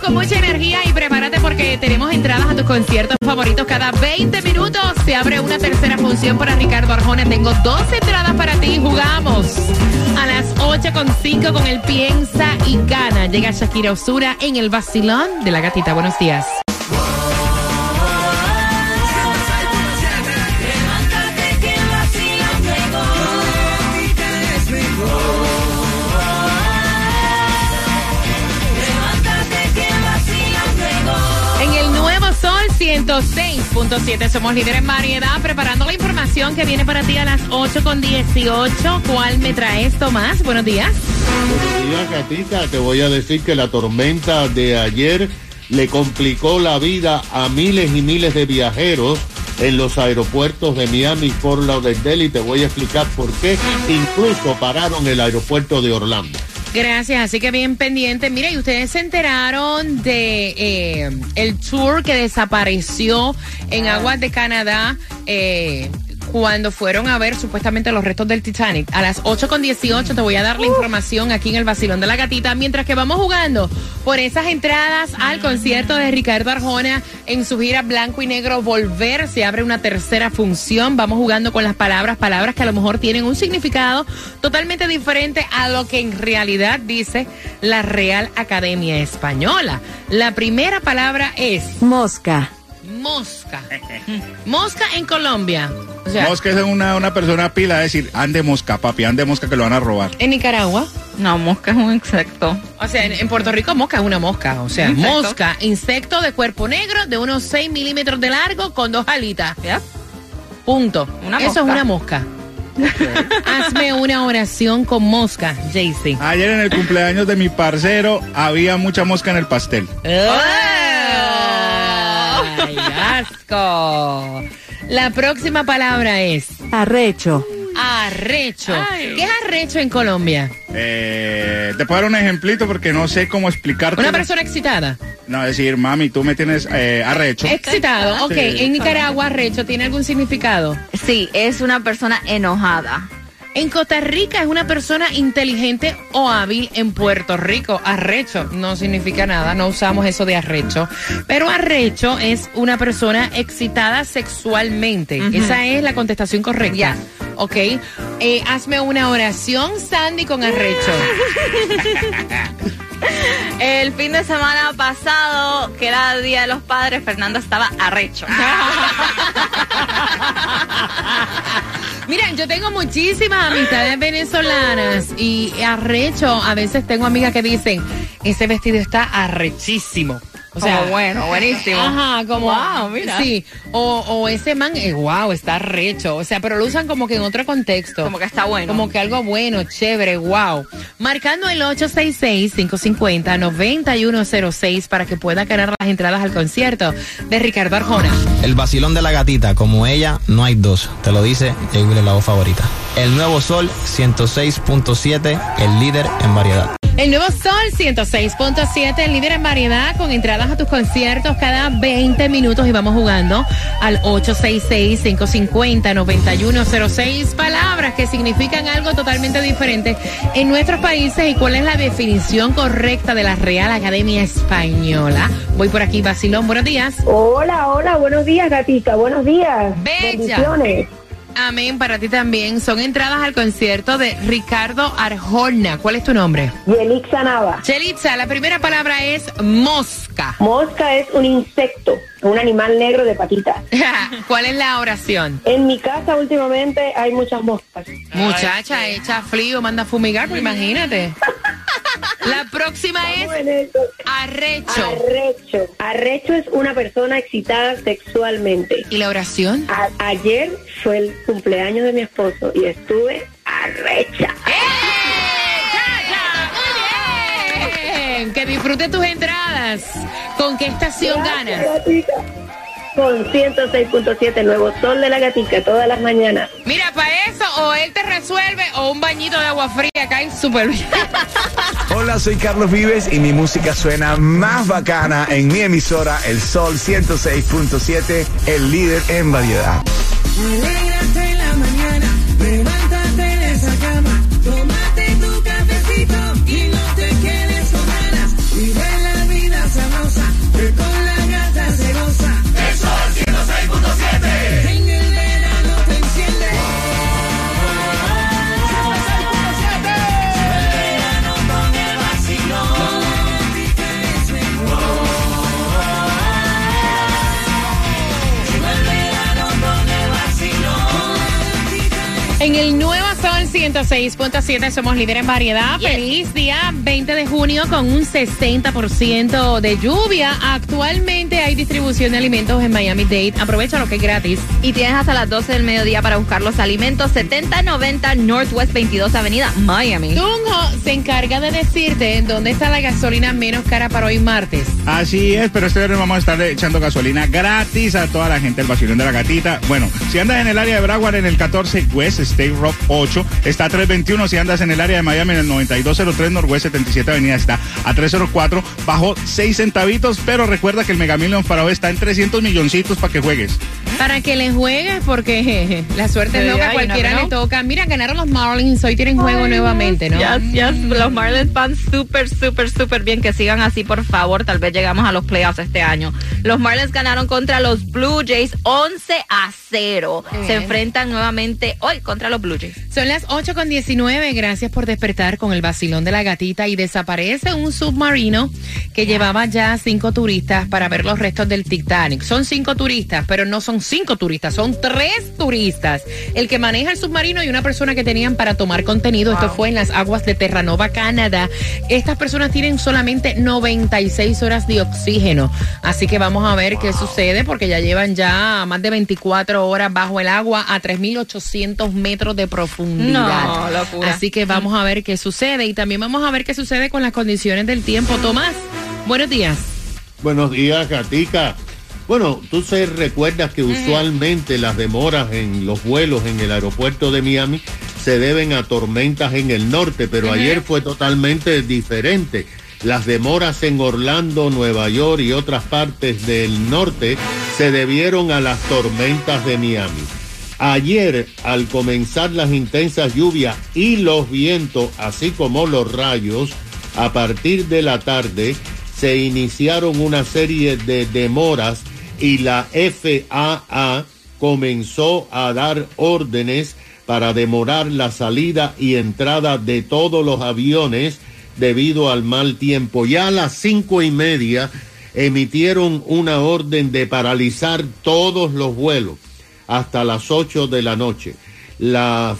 con mucha energía y prepárate porque tenemos entradas a tus conciertos favoritos cada 20 minutos. Se abre una tercera función para Ricardo Arjona. Tengo 12 entradas para ti. Jugamos a las 8:05 con el Piensa y Gana. Llega Shakira Osura en El Vacilón de la Gatita. Buenos días. Sol 106.7, somos líderes en variedad, preparando la información que viene para ti a las 8:18. ¿Cuál me traes, Tomás? Buenos días. Buenos días, Gatita. Te voy a decir que la tormenta de ayer le complicó la vida a miles y miles de viajeros en los aeropuertos de Miami y Fort Lauderdale, y te voy a explicar por qué. Incluso pararon el aeropuerto de Orlando. Gracias, así que bien pendiente. Mira, y ustedes se enteraron de el tour que desapareció en aguas de Canadá cuando fueron a ver supuestamente los restos del Titanic. A las 8:18 te voy a dar la información aquí en El Vacilón de la Gatita, mientras que vamos jugando por esas entradas al concierto de Ricardo Arjona en su gira Blanco y Negro Volver. Se abre una tercera función. Vamos jugando con las palabras que a lo mejor tienen un significado totalmente diferente a lo que en realidad dice la Real Academia Española. La primera palabra es mosca. Mosca en Colombia. O sea, mosca es una persona pila, es decir, ande mosca, papi, ande mosca que lo van a robar. ¿En Nicaragua? No, mosca es un insecto. O sea, en Puerto Rico mosca es una mosca. O sea, ¿insecto? Mosca, insecto de cuerpo negro, de unos 6 milímetros de largo, con 2 alitas. ¿Ya? Punto. Eso es una mosca. Okay. Hazme una oración con mosca, Jaycee. Ayer en el cumpleaños de mi parcero había mucha mosca en el pastel. ¡Ay, asco! La próxima palabra es arrecho. Arrecho. Ay. ¿Qué es arrecho en Colombia? Te puedo dar un ejemplito porque no sé cómo explicarte. ¿Una persona excitada? No, es decir, mami, tú me tienes arrecho. Excitado, ok. Sí. En Nicaragua, arrecho, ¿tiene algún significado? Sí, es una persona enojada. En Costa Rica es una persona inteligente o hábil. En Puerto Rico, arrecho no significa nada, no usamos eso de arrecho. Pero arrecho es una persona excitada sexualmente. Uh-huh. Esa es la contestación correcta. Yeah. Ok, hazme una oración, Sandy, con arrecho. El fin de semana pasado, que era el Día de los Padres, Fernando estaba arrecho. Mira, yo tengo muchísimas amistades venezolanas y arrecho, a veces tengo amigas que dicen, ese vestido está arrechísimo. O sea, como bueno, buenísimo. Ajá, como wow, mira. Sí, o ese man, wow, está arrecho. O sea, pero lo usan como que en otro contexto. Como que está bueno. Como que algo bueno, chévere, wow. Marcando el 866-550-9106 para que pueda ganar las entradas al concierto de Ricardo Arjona. El Vacilón de la Gatita, como ella, no hay dos. Te lo dice Wilfrido, la voz favorita. El Nuevo Zol 106.7, el líder en variedad. El Nuevo Zol 106.7, el líder en variedad, con entradas a tus conciertos cada 20 minutos y vamos jugando al 866-550-9106. Palabras que significan algo totalmente diferente en nuestros países y cuál es la definición correcta de la Real Academia Española. Voy por aquí, Vacilón, buenos días. Hola, buenos días, Gatita, buenos días. Bella. Bendiciones. Amén, para ti también. Son entradas al concierto de Ricardo Arjona. ¿Cuál es tu nombre? Yelitza Nava. Yelitza, la primera palabra es mosca. Mosca es un insecto, un animal negro de patitas. ¿Cuál es la oración? En mi casa últimamente hay muchas moscas. Muchacha, echa frío, manda a fumigar, pues imagínate. próxima es arrecho. Arrecho. Arrecho es una persona excitada sexualmente. ¿Y la oración? Ayer fue el cumpleaños de mi esposo y estuve arrecha. Que disfrute tus entradas. ¿Con qué estación ganas? Gatita. Con 106.7, Nuevo Zol de la Gatita, todas las mañanas. Mira, para eso, o él te resuelve, o un bañito de agua fría, cae súper bien. Hola, soy Carlos Vives y mi música suena más bacana en mi emisora, El Zol 106.7, el líder en variedad. Alégrate en la mañana, levántate de esa cama, tómate tu cafecito y no te quedes con ganas. Vive la vida sabrosa, que con la gata se goza. El Sol 106.7. En el verano te enciende. El verano con el vacilón. El verano con el vacilón. En el nuevo 106.7 somos líderes en variedad. Yes. Feliz día 20 de junio con un 60% de lluvia. Actualmente hay distribución de alimentos en Miami-Dade. Aprovecha lo que es gratis. Y tienes hasta las 12 del mediodía para buscar los alimentos. 7090 Northwest 22 Avenida, Miami. Tunjo se encarga de decirte dónde está la gasolina menos cara para hoy martes. Así es, pero este viernes vamos a estar echando gasolina gratis a toda la gente del Vacilón de la Gatita. Bueno, si andas en el área de Broward en el 14 West State Road 8, está a 321. Si andas en el área de Miami en el 9203 Northwest 77 Avenida, está a 304, bajó 6 centavitos, pero recuerda que el Mega Millions para hoy está en 300 milloncitos para que juegues. Para que le juegues, porque la suerte es loca, cualquiera le toca. Mira, ganaron los Marlins, hoy tienen juego nuevamente, ¿no? Los Marlins van súper bien, que sigan así, por favor, tal vez llegamos a los playoffs este año. Los Marlins ganaron contra los Blue Jays 11-0. Se enfrentan nuevamente hoy contra los Blue Jays. Son las 8:19, gracias por despertar con el Vacilón de la Gatita. Y desaparece un submarino que llevaba ya 5 turistas para ver los restos del Titanic. Son 5 turistas, pero no son 5 turistas, son 3 turistas. El que maneja el submarino y una persona que tenían para tomar contenido. Wow. Esto fue en las aguas de Terranova, Canadá. Estas personas tienen solamente 96 horas de oxígeno. Así que vamos a ver qué sucede, porque ya llevan ya más de 24 horas bajo el agua a 3.800 metros de profundidad. No, locura. Así que vamos a ver qué sucede, y también vamos a ver qué sucede con las condiciones del tiempo. Tomás, buenos días. Buenos días, Gatica. Bueno, tú recuerdas que usualmente las demoras en los vuelos en el aeropuerto de Miami se deben a tormentas en el norte, pero ayer fue totalmente diferente. Las demoras en Orlando, Nueva York y otras partes del norte se debieron a las tormentas de Miami. Ayer, al comenzar las intensas lluvias y los vientos, así como los rayos, a partir de la tarde se iniciaron una serie de demoras y la FAA comenzó a dar órdenes para demorar la salida y entrada de todos los aviones debido al mal tiempo. Ya a las 5:30 emitieron una orden de paralizar todos los vuelos hasta las 8 de la noche. La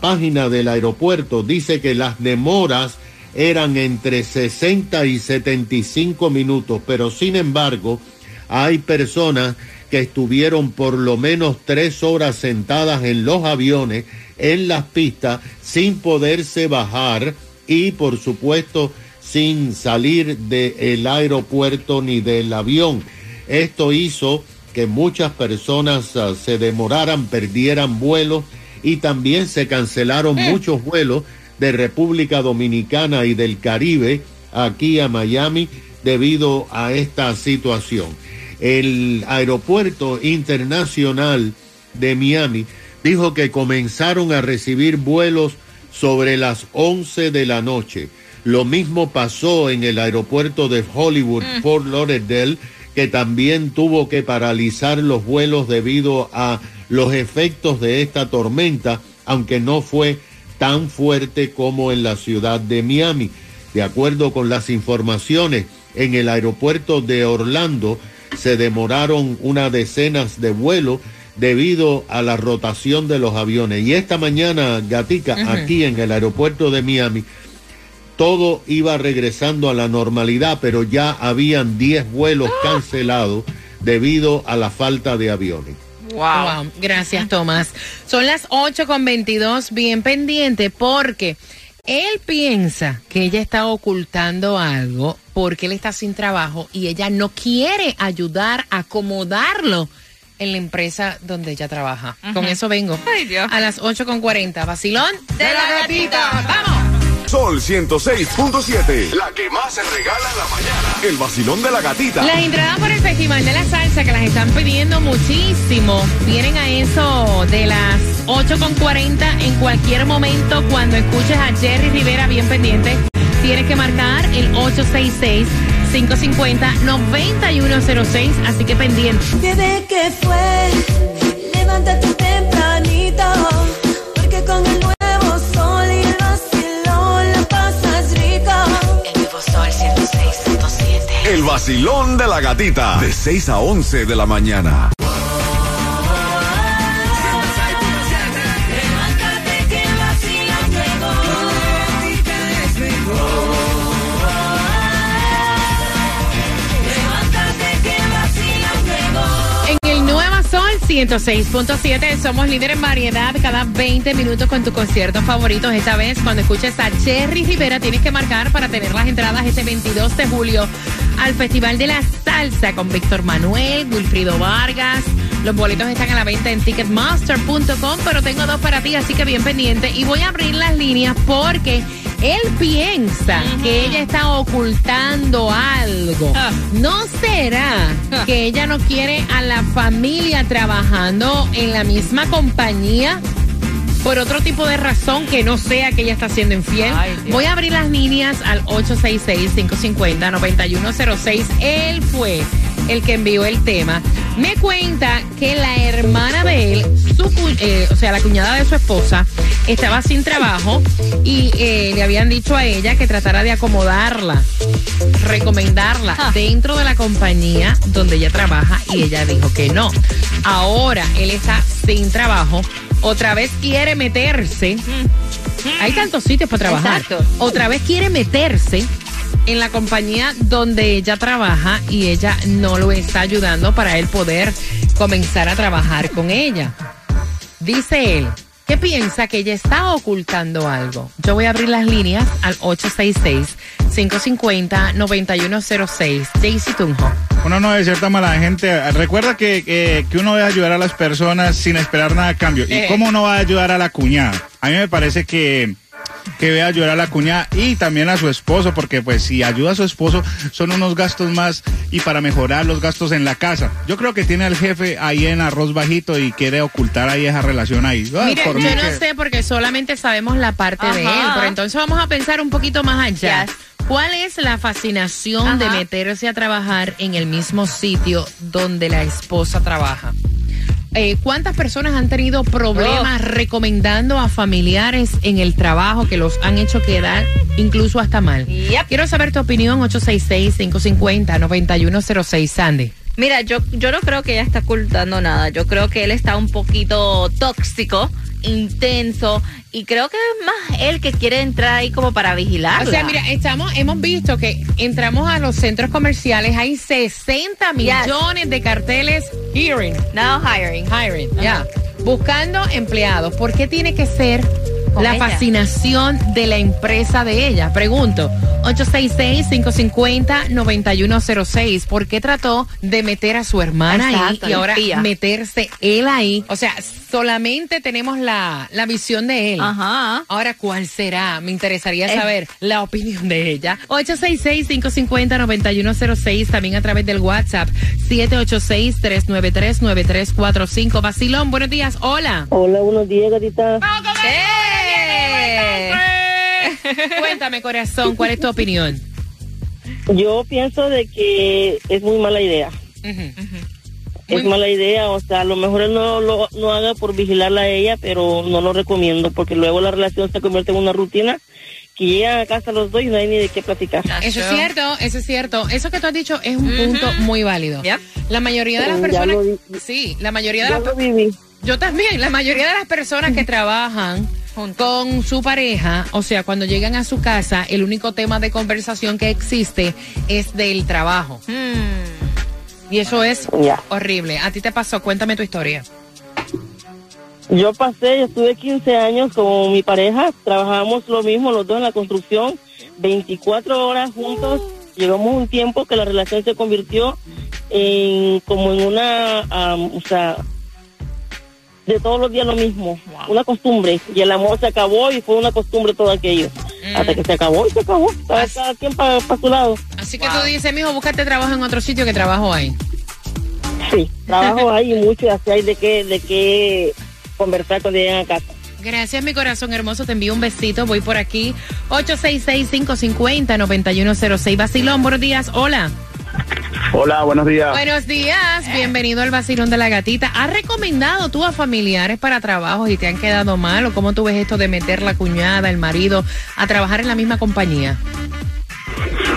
página del aeropuerto dice que las demoras eran entre 60 y 75 minutos, pero sin embargo, hay personas que estuvieron por lo menos 3 horas sentadas en los aviones, en las pistas, sin poderse bajar y, por supuesto, sin salir del aeropuerto ni del avión. Esto hizo que muchas personas se demoraran, perdieran vuelos, y también se cancelaron muchos vuelos de República Dominicana y del Caribe aquí a Miami debido a esta situación. El Aeropuerto Internacional de Miami dijo que comenzaron a recibir vuelos sobre las 11 de la noche. Lo mismo pasó en el aeropuerto de Hollywood, Fort Lauderdale, que también tuvo que paralizar los vuelos debido a los efectos de esta tormenta, aunque no fue tan fuerte como en la ciudad de Miami. De acuerdo con las informaciones, en el aeropuerto de Orlando se demoraron unas decenas de vuelos debido a la rotación de los aviones. Y esta mañana, Gatica, aquí en el aeropuerto de Miami, todo iba regresando a la normalidad, pero ya habían 10 vuelos cancelados debido a la falta de aviones. Wow. Gracias, Tomás. Son las 8:22, bien pendiente, porque él piensa que ella está ocultando algo porque él está sin trabajo y ella no quiere ayudar a acomodarlo en la empresa donde ella trabaja. Uh-huh. Con eso vengo. Ay, Dios. A las 8:40, Vacilón de la Gatita. ¡Vamos! Sol 106.7, la que más se regala en la mañana. El Vacilón de la Gatita. Las entradas por el Festival de la Salsa, que las están pidiendo muchísimo, vienen a eso de las 8:40. En cualquier momento, cuando escuches a Jerry Rivera, bien pendiente, tienes que marcar el 866-550-9106. Así que pendiente. Desde que fue, levántate tempranito, porque con el nuevo sol y el vacilón la pasas rico. El nuevo sol 106.7. El Vacilón de la Gatita. De 6 a 11 de la mañana. Sol 106.7, somos líderes en variedad cada 20 minutos con tus conciertos favoritos. Esta vez, cuando escuches a Jerry Rivera, tienes que marcar para tener las entradas este 22 de julio al Festival de la Salsa con Víctor Manuel, Wilfrido Vargas. Los boletos están a la venta en Ticketmaster.com, pero tengo dos para ti, así que bien pendiente. Y voy a abrir las líneas porque él piensa que ella está ocultando algo. ¿No será que ella no quiere a la familia trabajando en la misma compañía por otro tipo de razón que no sea que ella está siendo infiel? Ay, voy a abrir las líneas al 866-550-9106. Él fue el que envió el tema. Me cuenta que la hermana de él, la cuñada de su esposa, estaba sin trabajo y le habían dicho a ella que tratara de acomodarla, recomendarla dentro de la compañía donde ella trabaja, y ella dijo que no. Ahora él está sin trabajo, otra vez quiere meterse. Hay tantos sitios para trabajar. Exacto. Otra vez quiere meterse en la compañía donde ella trabaja y ella no lo está ayudando para él poder comenzar a trabajar con ella. Dice él que piensa que ella está ocultando algo. Yo voy a abrir las líneas al 866-550-9106. Daisy Tunjo. Uno no debe ser tan mala gente. Recuerda que uno debe ayudar a las personas sin esperar nada a cambio. ¿Y cómo no va a ayudar a la cuñada? A mí me parece que vea llorar a la cuñada y también a su esposo, porque pues si ayuda a su esposo son unos gastos más y para mejorar los gastos en la casa. Yo creo que tiene al jefe ahí en arroz bajito y quiere ocultar ahí esa relación ahí. Mire, yo no sé, porque solamente sabemos la parte de él, pero entonces vamos a pensar un poquito más allá. Yes. ¿Cuál es la fascinación de meterse a trabajar en el mismo sitio donde la esposa trabaja? ¿Cuántas personas han tenido problemas recomendando a familiares en el trabajo que los han hecho quedar incluso hasta mal? Yep. Quiero saber tu opinión, 866-550-9106, Sandy. Mira, yo no creo que ella está ocultando nada. Yo creo que él está un poquito tóxico, intenso, y creo que es más él que quiere entrar ahí como para vigilarla. O sea, mira, hemos visto que entramos a los centros comerciales, hay 60 millones de carteles hiring, buscando empleados. ¿Por qué tiene que ser la fascinación de la empresa de ella? Pregunto. 866-550-9106. ¿Por qué trató de meter a su hermana ahí y ahora meterse él ahí? O sea, solamente tenemos la visión de él. Ajá. Ahora, ¿cuál será? Me interesaría saber la opinión de ella. 866-550-9106. También a través del WhatsApp. 786-393-9345. Vacilón, buenos días. Hola. Hola, buenos días, Gatita. Cuéntame, corazón, ¿cuál es tu opinión? Yo pienso de que es muy mala idea. Es mala idea, o sea, a lo mejor él no haga por vigilarla a ella, pero no lo recomiendo, porque luego la relación se convierte en una rutina que llegan a casa los dos y no hay ni de qué platicar. Eso es cierto. Eso que tú has dicho es un punto muy válido. Yep. La mayoría de las personas... la mayoría de las personas que trabajan juntos con su pareja, o sea, cuando llegan a su casa, el único tema de conversación que existe es del trabajo. Y eso es horrible. ¿A ti te pasó? Cuéntame tu historia. Yo estuve 15 años con mi pareja, trabajamos lo mismo, los dos en la construcción, 24 horas juntos. Llevamos un tiempo que la relación se convirtió en como en una, o sea, de todos los días lo mismo, una costumbre, y el amor se acabó y fue una costumbre todo aquello, hasta que se acabó y se acabó, cada quien para su lado. Así que tú dices, mijo, búscate trabajo en otro sitio, que trabajo hay. Sí, trabajo hay mucho, y así hay de qué conversar cuando llegan a casa. Gracias, mi corazón hermoso. Te envío un besito. Voy por aquí. 866-550-9106. Vacilón, buenos días. Hola. Hola, buenos días. Buenos días. Bienvenido al Vacilón de la Gatita. ¿Has recomendado tú a familiares para trabajos y te han quedado mal? ¿O cómo tú ves esto de meter la cuñada, el marido, a trabajar en la misma compañía?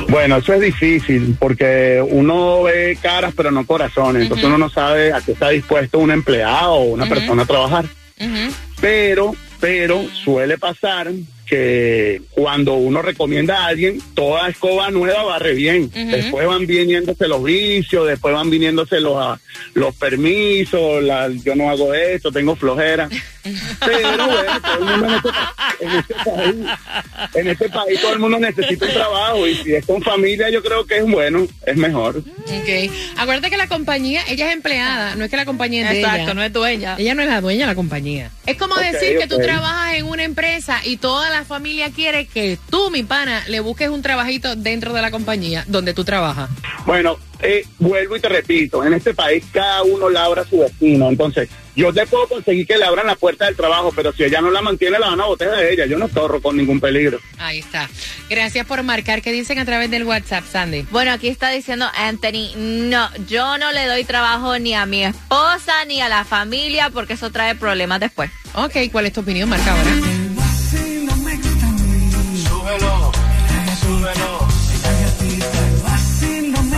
Bueno, eso es difícil porque uno ve caras pero no corazones. Entonces uno no sabe a qué está dispuesto un empleado o una persona a trabajar. Pero suele pasar que cuando uno recomienda a alguien, toda escoba nueva barre bien. Después van viniéndose los vicios, después van viniéndose los permisos, yo no hago esto, tengo flojera. Pero bueno, todo el mundo en este país todo el mundo necesita un trabajo, y si es con familia yo creo que es bueno, es mejor. Okay. Acuérdate que la compañía, ella es empleada, no es que la compañía es de ella. Exacto, no es dueña. Ella no es la dueña de la compañía. Es como decir que tú trabajas en una empresa y toda la familia quiere que tú, mi pana, le busques un trabajito dentro de la compañía donde tú trabajas. Bueno, vuelvo y te repito, en este país cada uno labra su destino, entonces yo te puedo conseguir que le abran la puerta del trabajo, pero si ella no la mantiene, la van a botar de ella. Yo no corro con ningún peligro. Ahí está. Gracias por marcar. ¿Qué dicen a través del WhatsApp, Sandy? Bueno, aquí está diciendo Anthony, no, yo no le doy trabajo ni a mi esposa ni a la familia porque eso trae problemas después. Ok, ¿cuál es tu opinión? Marca ahora. Súbelo, súbelo. A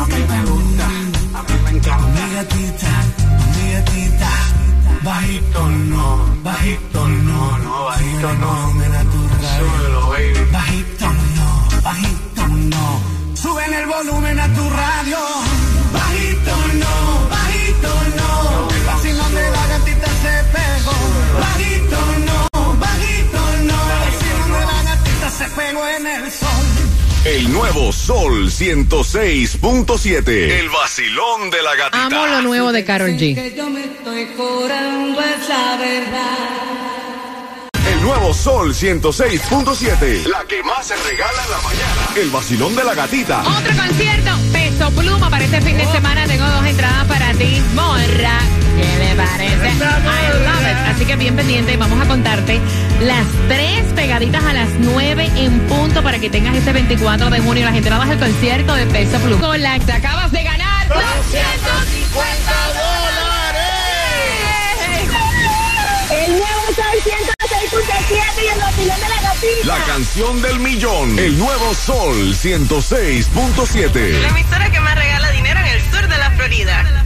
mí me gusta, a mí me encanta. Mi gatita. Bajito no, bajito no, mira tu radio. Súbelo, baby. Bajito no, suben el volumen a tu radio. Bajito no, el vacilón de la gatita se pegó. Bajito no, el vacilón de la gatita se pegó en el sol. El nuevo Sol 106.7. El vacilón de la gatita. Amo lo nuevo de Karol G. Que yo me estoy curando esa verdad. El nuevo Sol 106.7. La que más se regala en la mañana. El vacilón de la gatita. Otro concierto. Peso Pluma para este fin de semana. Tengo 2 entradas para ti, morra. ¿Qué le parece? I love it. Así que bien pendiente, vamos a contarte las 3 pegaditas a las 9 en punto para que tengas este 24 de junio las entradas del concierto de Peso Pluma. Colax, acabas de ganar $250. El nuevo Sol 106.7 y el vacilón de la gatita. La canción del millón. El nuevo Sol 106.7. La emisora que más regala dinero en el sur de la Florida.